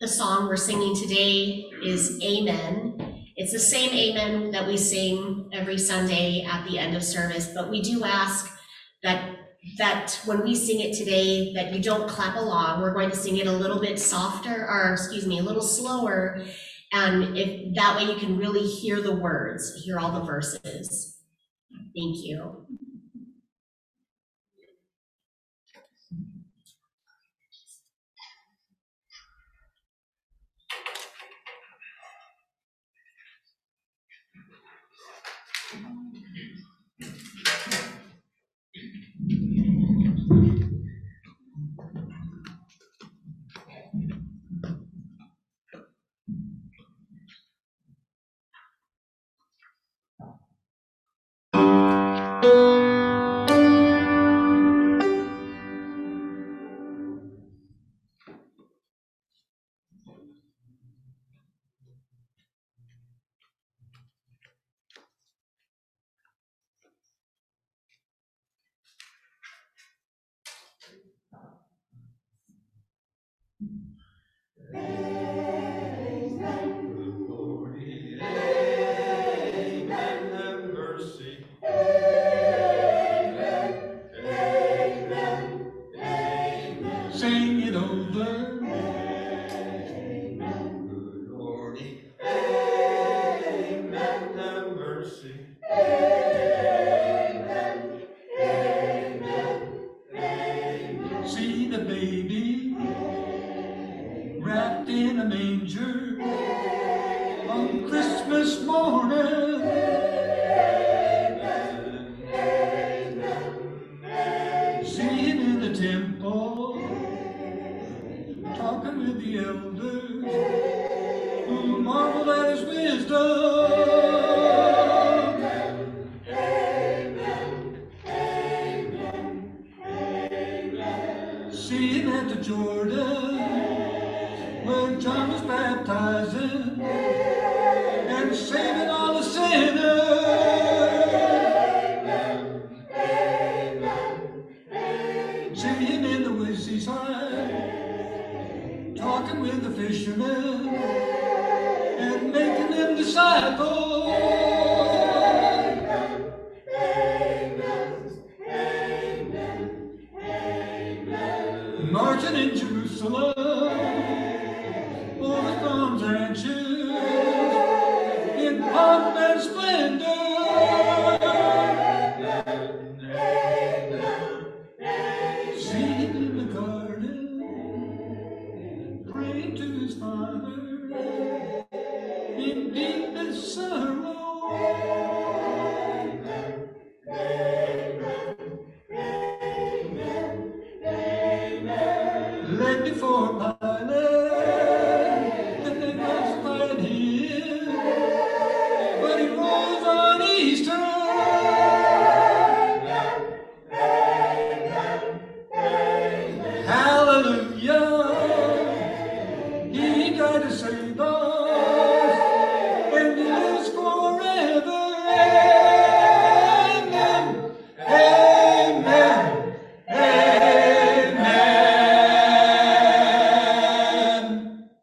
The song we're singing today is Amen. It's the same Amen that we sing every Sunday at the end of service, but we do ask that when we sing it today, that you don't clap along. We're going to sing it a little bit softer, or a little slower, and if that way you can really hear the words, hear all the verses. Thank you. To his father in deepest sorrow.